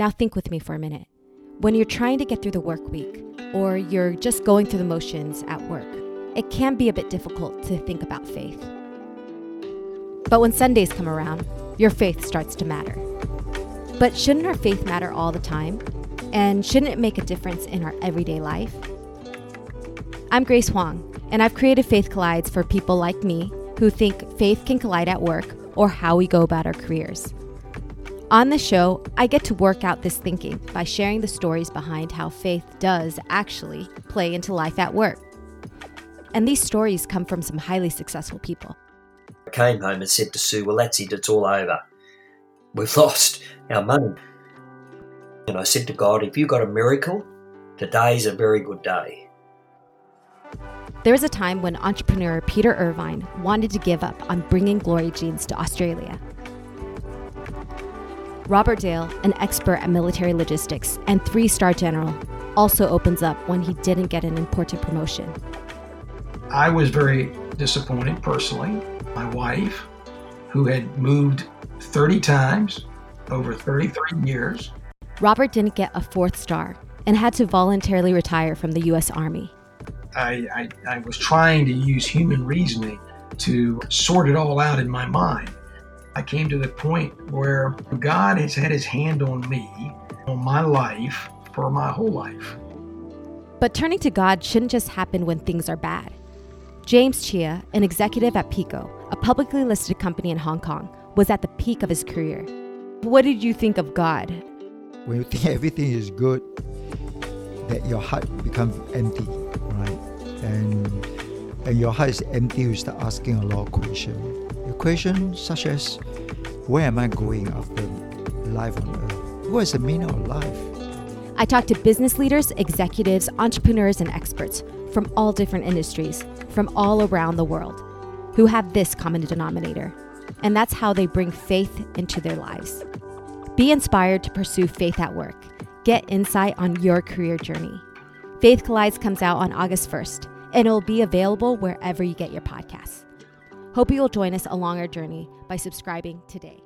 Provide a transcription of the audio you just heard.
Now think with me for a minute. When you're trying to get through the work week, or you're just going through the motions at work, it can be a bit difficult to think about faith. But when Sundays come around, your faith starts to matter. But shouldn't our faith matter all the time? And shouldn't it make a difference in our everyday life? I'm Grace Huang, and I've created Faith Collides for people like me who think faith can collide at work or how we go about our careers. On this show, I get to work out this thinking by sharing the stories behind how faith does actually play into life at work. And these stories come from some highly successful people. I came home and said to Sue, well, that's it, it's all over. We've lost our money. And I said to God, if you got a miracle, today's a very good day. There was a time when entrepreneur Peter Irvine wanted to give up on bringing Glory Jeans to Australia. Robert Dale, an expert at military logistics and three-star general, also opens up when he didn't get an important promotion. I was very disappointed personally. My wife, who had moved 30 times over 33 years. Robert didn't get a fourth star and had to voluntarily retire from the U.S. Army. I was trying to use human reasoning to sort it all out in my mind. I came to the point where God has had his hand on me, on my life, for my whole life. But turning to God shouldn't just happen when things are bad. James Chia, an executive at Pico, a publicly listed company in Hong Kong, was at the peak of his career. What did you think of God? When you think everything is good, that your heart becomes empty, right? And your heart is empty, you start asking a lot of questions. A question such as, where am I going after life on earth? What is the meaning of life? I talked to business leaders, executives, entrepreneurs, and experts from all different industries, from all around the world, who have this common denominator. And that's how they bring faith into their lives. Be inspired to pursue faith at work. Get insight on your career journey. Faith Collides comes out on August 1st, and it'll be available wherever you get your podcasts. Hope you'll join us along our journey by subscribing today.